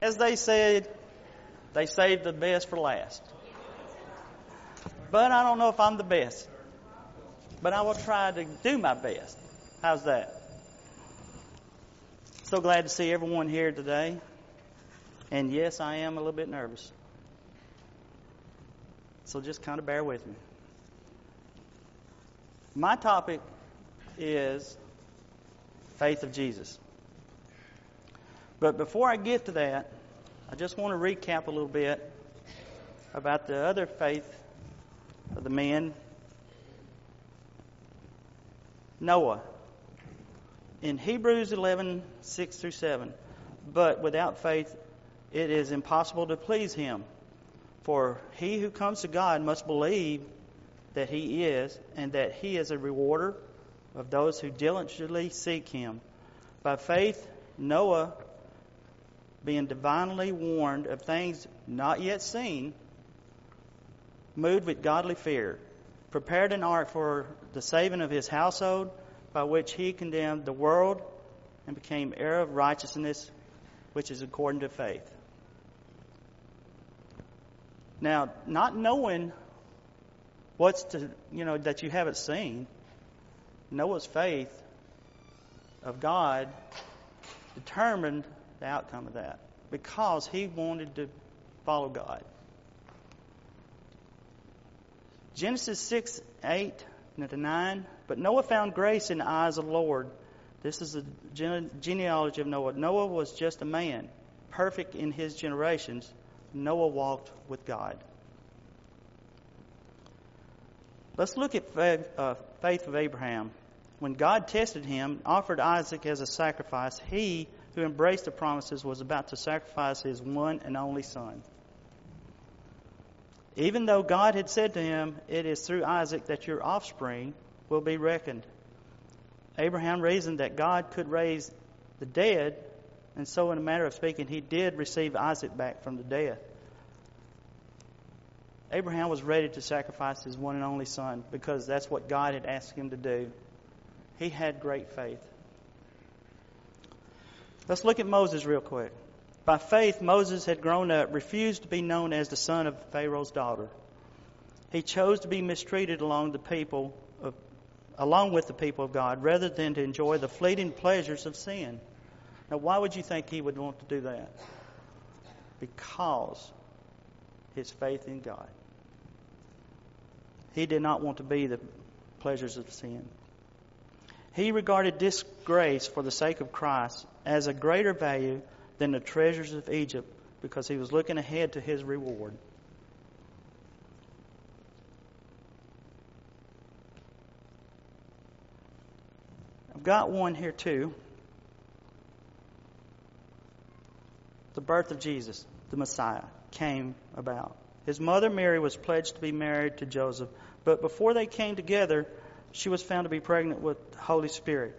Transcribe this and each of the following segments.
As they said, they saved the best for last. But I don't know if I'm the best. But I will try to do my best. How's that? So glad to see everyone here today. And yes, I am a little bit nervous. So just kind of bear with me. My topic is faith of Jesus. But before I get to that, I just want to recap a little bit about the other faith of the men. Noah. In Hebrews 11:6-7, but without faith it is impossible to please him. For he who comes to God must believe that he is, and that he is a rewarder of those who diligently seek him. By faith, Noah, being divinely warned of things not yet seen, moved with godly fear, prepared an ark for the saving of his household, by which he condemned the world and became heir of righteousness, which is according to faith. Now, not knowing that you haven't seen, Noah's faith of God determined the outcome of that, because he wanted to follow God. Genesis 6:8-9. But Noah found grace in the eyes of the Lord. This is the genealogy of Noah. Noah was just a man, perfect in his generations. Noah walked with God. Let's look at faith of Abraham. When God tested him, offered Isaac as a sacrifice, he who embraced the promises was about to sacrifice his one and only son. Even though God had said to him, "It is through Isaac that your offspring will be reckoned," Abraham reasoned that God could raise the dead, and so in a matter of speaking, he did receive Isaac back from the dead. Abraham was ready to sacrifice his one and only son because that's what God had asked him to do. He had great faith. Let's look at Moses real quick. By faith, Moses had grown up, refused to be known as the son of Pharaoh's daughter. He chose to be mistreated along with the people of God, rather than to enjoy the fleeting pleasures of sin. Now, why would you think he would want to do that? Because his faith in God. He did not want to be the pleasures of sin. He regarded disgrace for the sake of Christ as a greater value than the treasures of Egypt, because he was looking ahead to his reward. I've got one here too. The birth of Jesus, the Messiah, came about. His mother Mary was pledged to be married to Joseph, but before they came together, she was found to be pregnant with the Holy Spirit.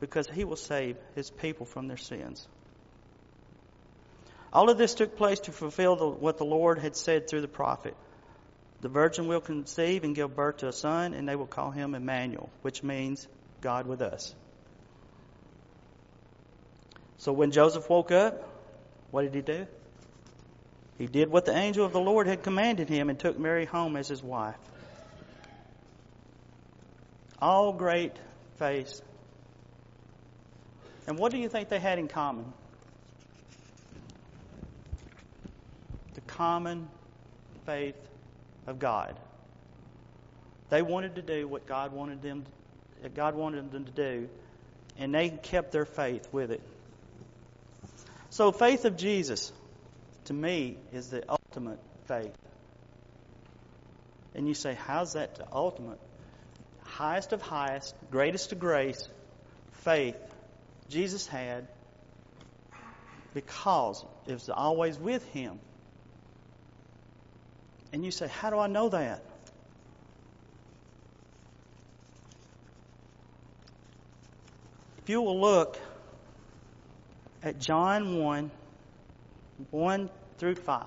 because he will save his people from their sins." All of this took place to fulfill what the Lord had said through the prophet. "The virgin will conceive and give birth to a son, and they will call him Emmanuel," which means God with us. So when Joseph woke up, what did he do? He did what the angel of the Lord had commanded him and took Mary home as his wife. All great faith. And what do you think they had in common? The common faith of God. They wanted to do what God wanted them to do, and they kept their faith with it. So faith of Jesus, to me, is the ultimate faith. And you say, how's that the ultimate? Highest of highest, greatest of grace, faith Jesus had, because it was always with him. And you say, how do I know that? If you will look at John 1:1 through 5.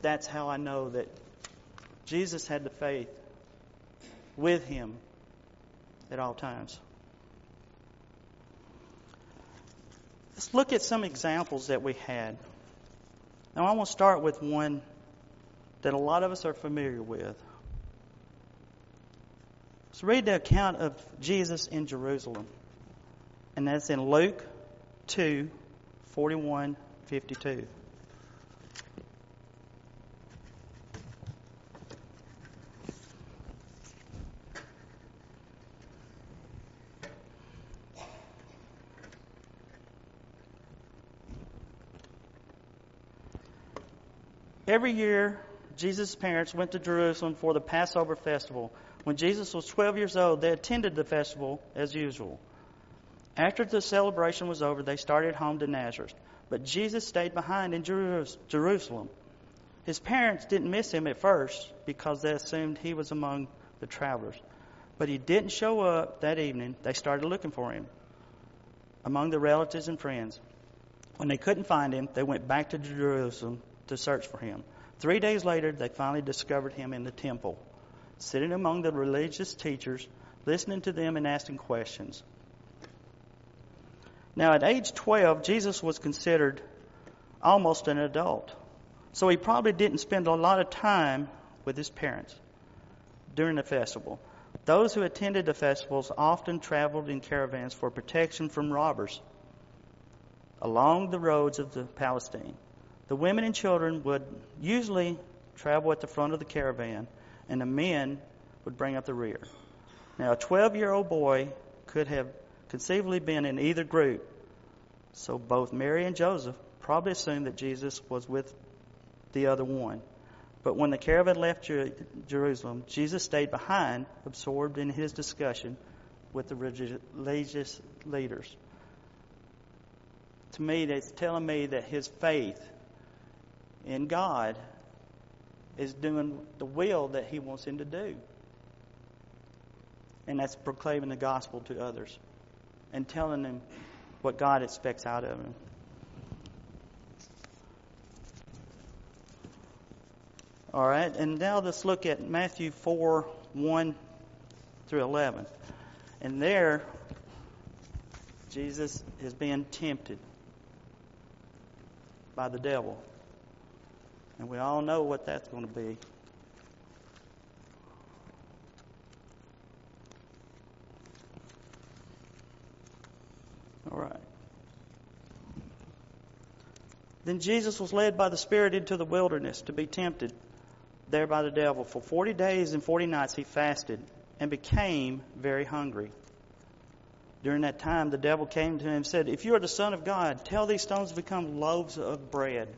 That's how I know that Jesus had the faith with Him at all times. Let's look at some examples that we had. Now I want to start with one that a lot of us are familiar with. Let's read the account of Jesus in Jerusalem. And that's in Luke 2:41-52. Every year, Jesus' parents went to Jerusalem for the Passover festival. When Jesus was 12 years old, they attended the festival as usual. After the celebration was over, they started home to Nazareth. But Jesus stayed behind in Jerusalem. His parents didn't miss him at first because they assumed he was among the travelers. But he didn't show up that evening. They started looking for him among the relatives and friends. When they couldn't find him, they went back to Jerusalem to search for him. 3 days later, they finally discovered him in the temple, sitting among the religious teachers, listening to them and asking questions. Now, at age 12, Jesus was considered almost an adult, so he probably didn't spend a lot of time with his parents during the festival. Those who attended the festivals often traveled in caravans for protection from robbers along the roads of Palestine. The women and children would usually travel at the front of the caravan, and the men would bring up the rear. Now, a 12-year-old boy could have conceivably been in either group, so both Mary and Joseph probably assumed that Jesus was with the other one. But when the caravan left Jerusalem, Jesus stayed behind, absorbed in his discussion with the religious leaders. To me, that's telling me that his faith in God is doing the will that he wants him to do. And that's proclaiming the gospel to others and telling them what God expects out of him. All right, and now let's look at Matthew 4:1-11. And there, Jesus is being tempted by the devil. And we all know what that's going to be. All right. Then Jesus was led by the Spirit into the wilderness to be tempted there by the devil. For 40 days and 40 nights he fasted and became very hungry. During that time, the devil came to him and said, "If you are the Son of God, tell these stones to become loaves of bread."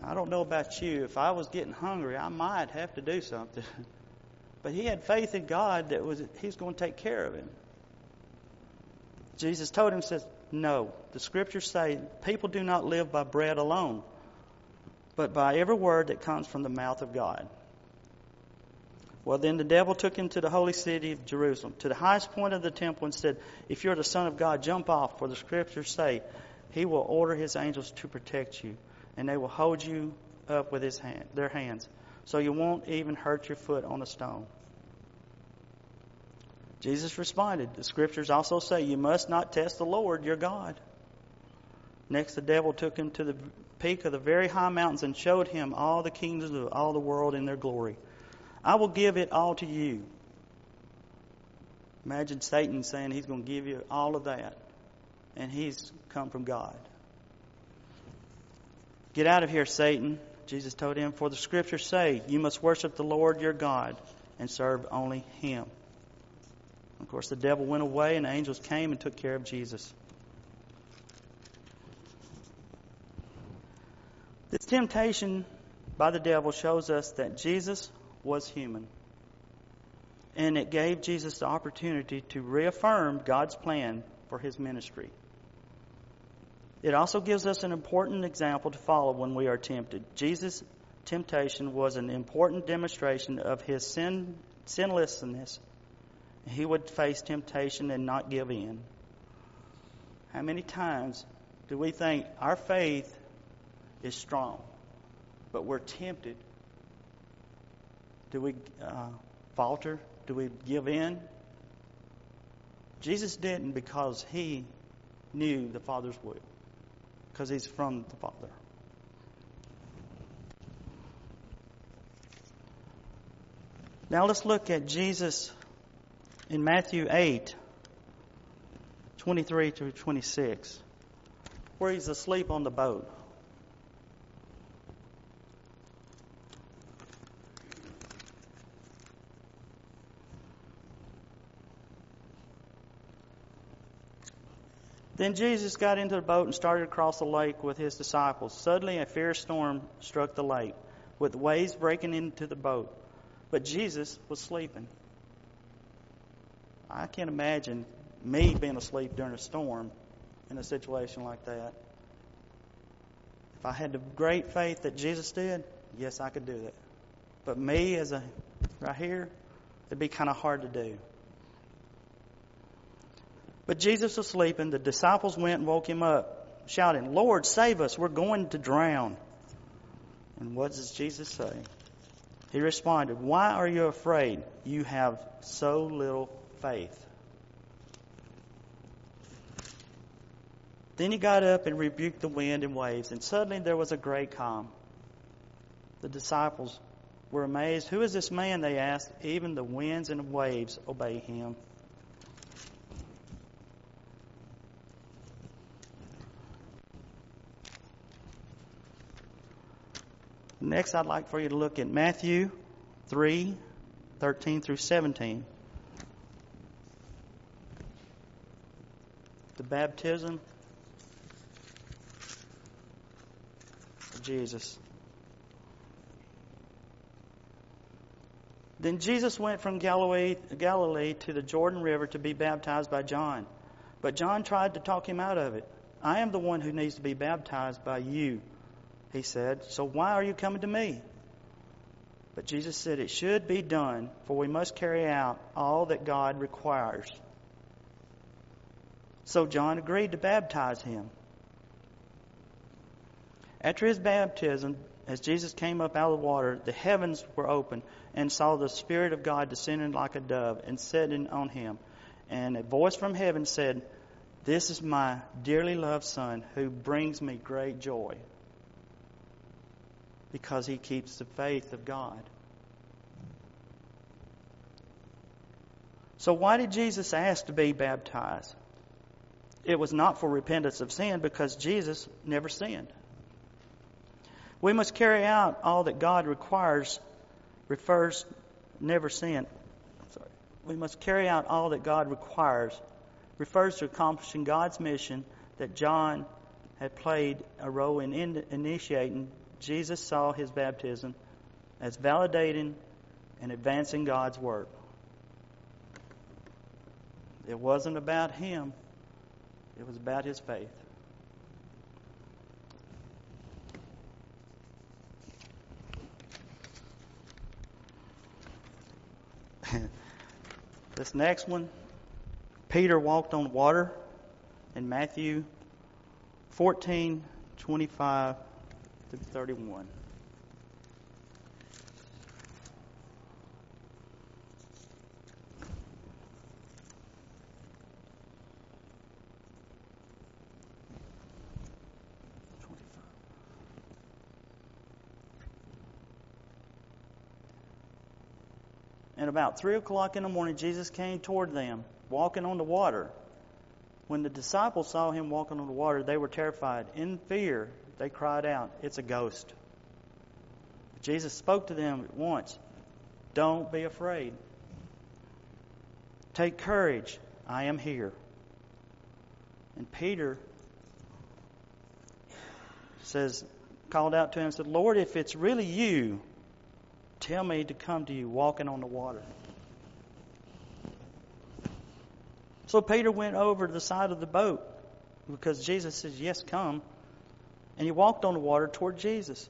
I don't know about you. If I was getting hungry, I might have to do something. But he had faith in God that he's going to take care of him. Jesus told him, says, "No, the scriptures say people do not live by bread alone, but by every word that comes from the mouth of God." Well, then the devil took him to the holy city of Jerusalem, to the highest point of the temple, and said, "If you're the Son of God, jump off, for the scriptures say he will order his angels to protect you, and they will hold you up with their hands, so you won't even hurt your foot on a stone." Jesus responded, "The scriptures also say you must not test the Lord your God." Next, the devil took him to the peak of the very high mountains and showed him all the kingdoms of all the world in their glory. "I will give it all to you." Imagine Satan saying he's going to give you all of that. and he's come from God. Get out of here, Satan, Jesus told him, for the scriptures say, you must worship the Lord your God and serve only him. Of course, the devil went away and the angels came and took care of Jesus. This temptation by the devil shows us that Jesus was human. And it gave Jesus the opportunity to reaffirm God's plan for his ministry. It also gives us an important example to follow when we are tempted. Jesus' temptation was an important demonstration of his sinlessness. He would face temptation and not give in. How many times do we think our faith is strong, but we're tempted? Do we falter? Do we give in? Jesus didn't, because he knew the Father's will, because he's from the Father. Now let's look at Jesus in Matthew 8:23 through 26, where he's asleep on the boat. Then Jesus got into the boat and started across the lake with his disciples. Suddenly a fierce storm struck the lake, with waves breaking into the boat. But Jesus was sleeping. I can't imagine me being asleep during a storm in a situation like that. If I had the great faith that Jesus did, yes, I could do that. But me as a right here, it'd be kind of hard to do. But Jesus was sleeping. The disciples went and woke him up, shouting, Lord, save us. We're going to drown. And what does Jesus say? He responded, why are you afraid? You have so little faith. Then he got up and rebuked the wind and waves, and suddenly there was a great calm. The disciples were amazed. Who is this man? They asked. Even the winds and waves obey him. Next, I'd like for you to look at Matthew 3:13 through 17. The baptism of Jesus. Then Jesus went from Galilee to the Jordan River to be baptized by John. But John tried to talk him out of it. I am the one who needs to be baptized by you, he said, so why are you coming to me? But Jesus said, it should be done, for we must carry out all that God requires. So John agreed to baptize him. After his baptism, as Jesus came up out of the water, the heavens were opened, and saw the Spirit of God descending like a dove and sitting on him. And a voice from heaven said, this is my dearly loved Son, who brings me great joy, because he keeps the faith of God. So why did Jesus ask to be baptized? It was not for repentance of sin, because Jesus never sinned. We must carry out all that God requires refers never sin. Sorry. We must carry out all that God requires refers to accomplishing God's mission that John had played a role in initiating. Jesus saw his baptism as validating and advancing God's work. It wasn't about him. It was about his faith. This next one, Peter walked on water in Matthew 14:25 to 31. And about 3 o'clock in the morning, Jesus came toward them, walking on the water. When the disciples saw him walking on the water, they were terrified. In fear, they cried out, "It's a ghost." But Jesus spoke to them at once. "Don't be afraid. Take courage. I am here." And Peter says, called out to him and said, "Lord, if it's really you, tell me to come to you walking on the water." So Peter went over to the side of the boat because Jesus says, "Yes, come." And he walked on the water toward Jesus.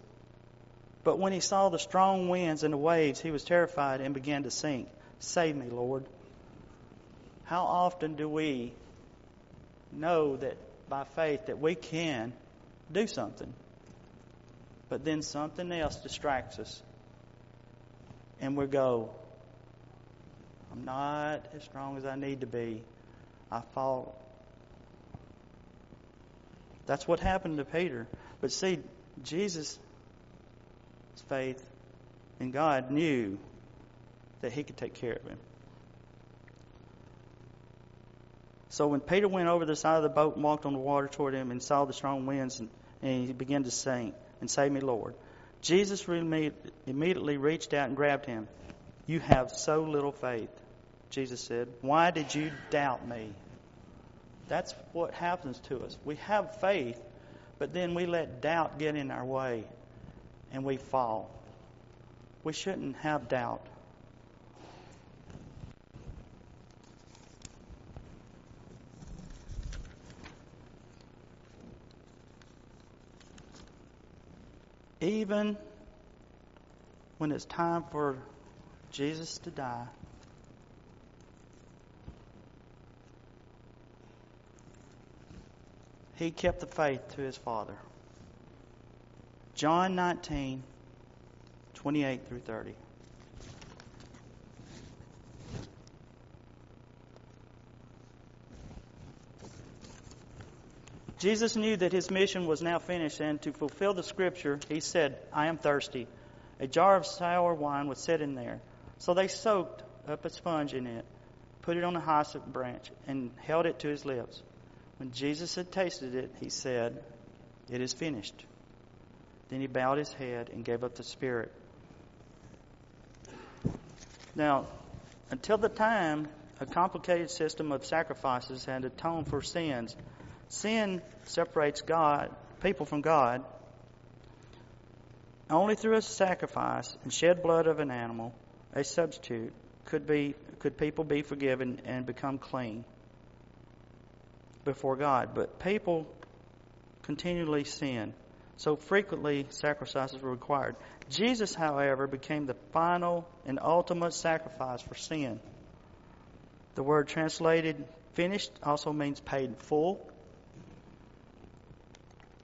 But when he saw the strong winds and the waves, he was terrified and began to sink. "Save me, Lord." How often do we know that by faith that we can do something, but then something else distracts us and we go, "I'm not as strong as I need to be. I fall." That's what happened to Peter. But see, Jesus' faith in God knew that he could take care of him. So when Peter went over the side of the boat and walked on the water toward him and saw the strong winds and he began to sink and "Save me, Lord," Jesus immediately reached out and grabbed him. "You have so little faith," Jesus said. "Why did you doubt me?" That's what happens to us. We have faith, but then we let doubt get in our way and we fall. We shouldn't have doubt. Even when it's time for Jesus to die, he kept the faith to his Father. John 19:28-30. Jesus knew that his mission was now finished, and to fulfill the scripture, he said, "I am thirsty." A jar of sour wine was set in there. So they soaked up a sponge in it, put it on a hyssop branch, and held it to his lips. When Jesus had tasted it, he said, "It is finished." Then he bowed his head and gave up the spirit. Now, until the time, a complicated system of sacrifices had atoned for sins. Sin separates people from God. Only through a sacrifice and shed blood of an animal, a substitute, could people be forgiven and become clean before God. But people continually sin, so frequently sacrifices were required. Jesus, however, became the final and ultimate sacrifice for sin. The word translated "finished" also means paid in full.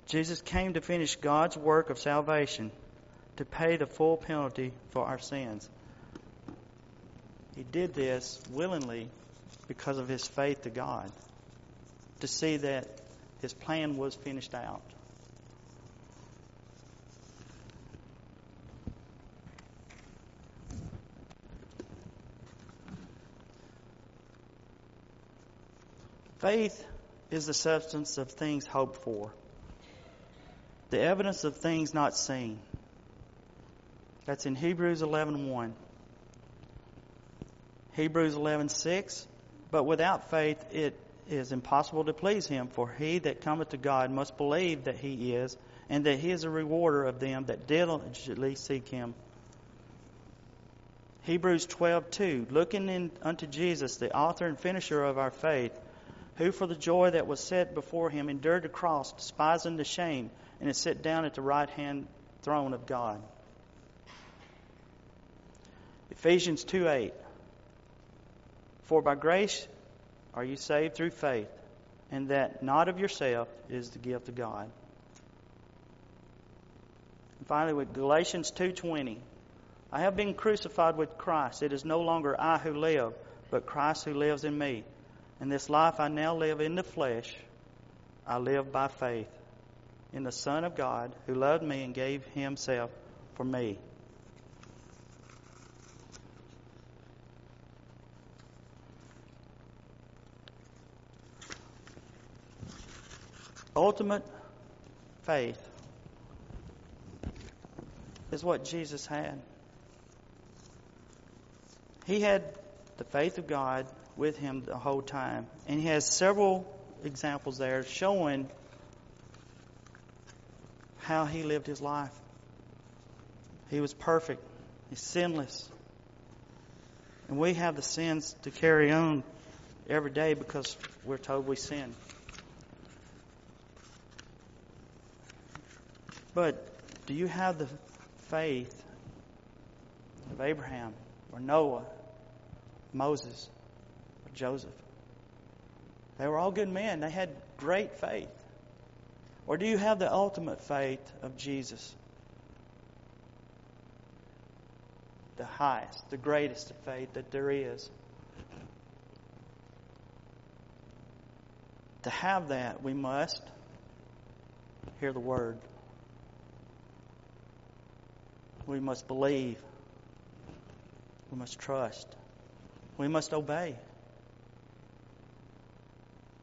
Jesus came to finish God's work of salvation, to pay the full penalty for our sins. He did this willingly because of his faith to God, to see that his plan was finished out. Faith is the substance of things hoped for, the evidence of things not seen. That's in Hebrews 11:1. Hebrews 11:6. "But without faith it is impossible to please him, for he that cometh to God must believe that he is, and that he is a rewarder of them that diligently seek him." Hebrews 12:2. "Looking unto Jesus, the author and finisher of our faith, who for the joy that was set before him endured the cross, despising the shame, and is set down at the right-hand throne of God." Ephesians 2:8. "For by grace are you saved through faith, and that not of yourself, is the gift of God." And finally, with Galatians 2:20. "I have been crucified with Christ. It is no longer I who live, but Christ who lives in me. And this life I now live in the flesh, I live by faith in the Son of God, who loved me and gave himself for me." ultimate faith is what Jesus had. He had the faith of God with him the whole time. And he has several examples there showing how he lived his life. He was perfect. He's sinless. And we have the sins to carry on every day because we're told we sin. But do you have the faith of Abraham or Noah, Moses, or Joseph? They were all good men. They had great faith. Or do you have the ultimate faith of Jesus? The highest, the greatest of faith that there is. To have that, we must hear the word. We must believe. We must trust. We must obey.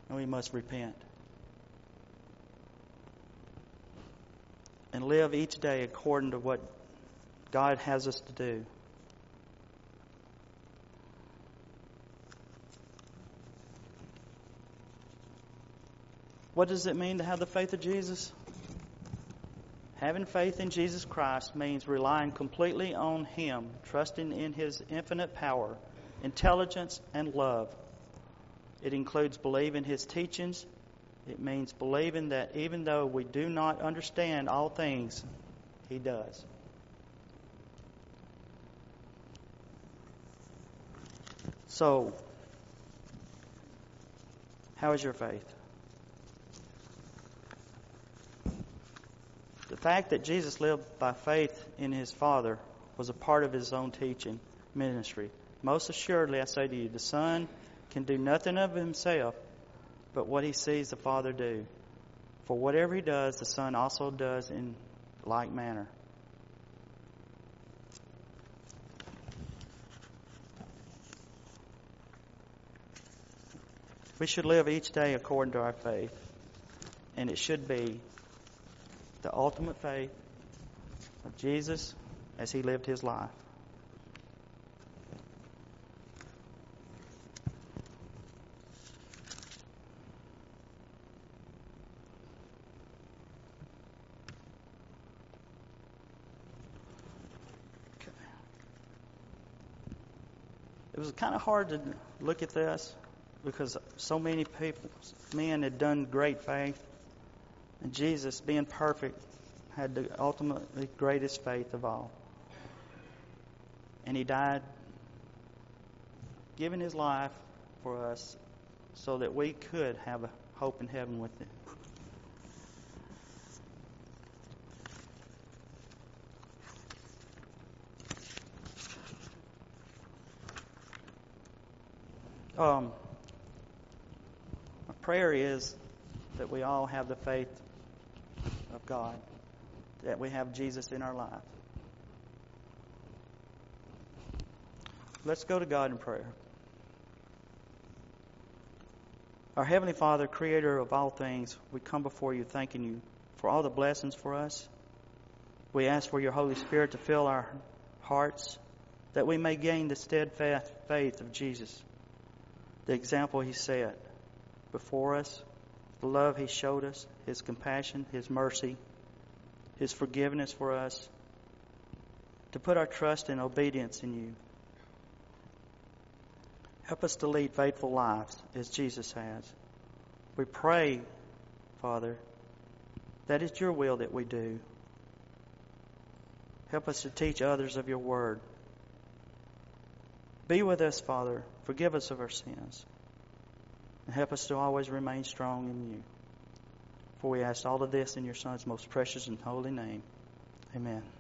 And we must repent. And live each day according to what God has us to do. What does it mean to have the faith of Jesus? Having faith in Jesus Christ means relying completely on Him, trusting in His infinite power, intelligence, and love. It includes believing His teachings. It means believing that even though we do not understand all things, He does. So, how is your faith? The fact that Jesus lived by faith in His Father was a part of His own teaching ministry. Most assuredly, I say to you, the Son can do nothing of Himself but what He sees the Father do. For whatever He does, the Son also does in like manner. We should live each day according to our faith. And it should be the ultimate faith of Jesus as He lived His life. It was kind of hard to look at this because so many people, men had done great faith. And Jesus, being perfect, had the ultimately greatest faith of all. And He died, giving His life for us so that we could have a hope in heaven with Him. My prayer is that we all have the faith of God, that we have Jesus in our life. Let's go to God in prayer. Our Heavenly Father, Creator of all things, we come before You thanking You for all the blessings for us. We ask for Your Holy Spirit to fill our hearts, that we may gain the steadfast faith of Jesus. The example He set before us, the love He showed us, His compassion, His mercy, His forgiveness for us, to put our trust and obedience in You. Help us to lead faithful lives as Jesus has. We pray, Father, that it's Your will that we do. Help us to teach others of Your word. Be with us, Father. Forgive us of our sins. And help us to always remain strong in You. For we ask all of this in Your Son's most precious and holy name. Amen.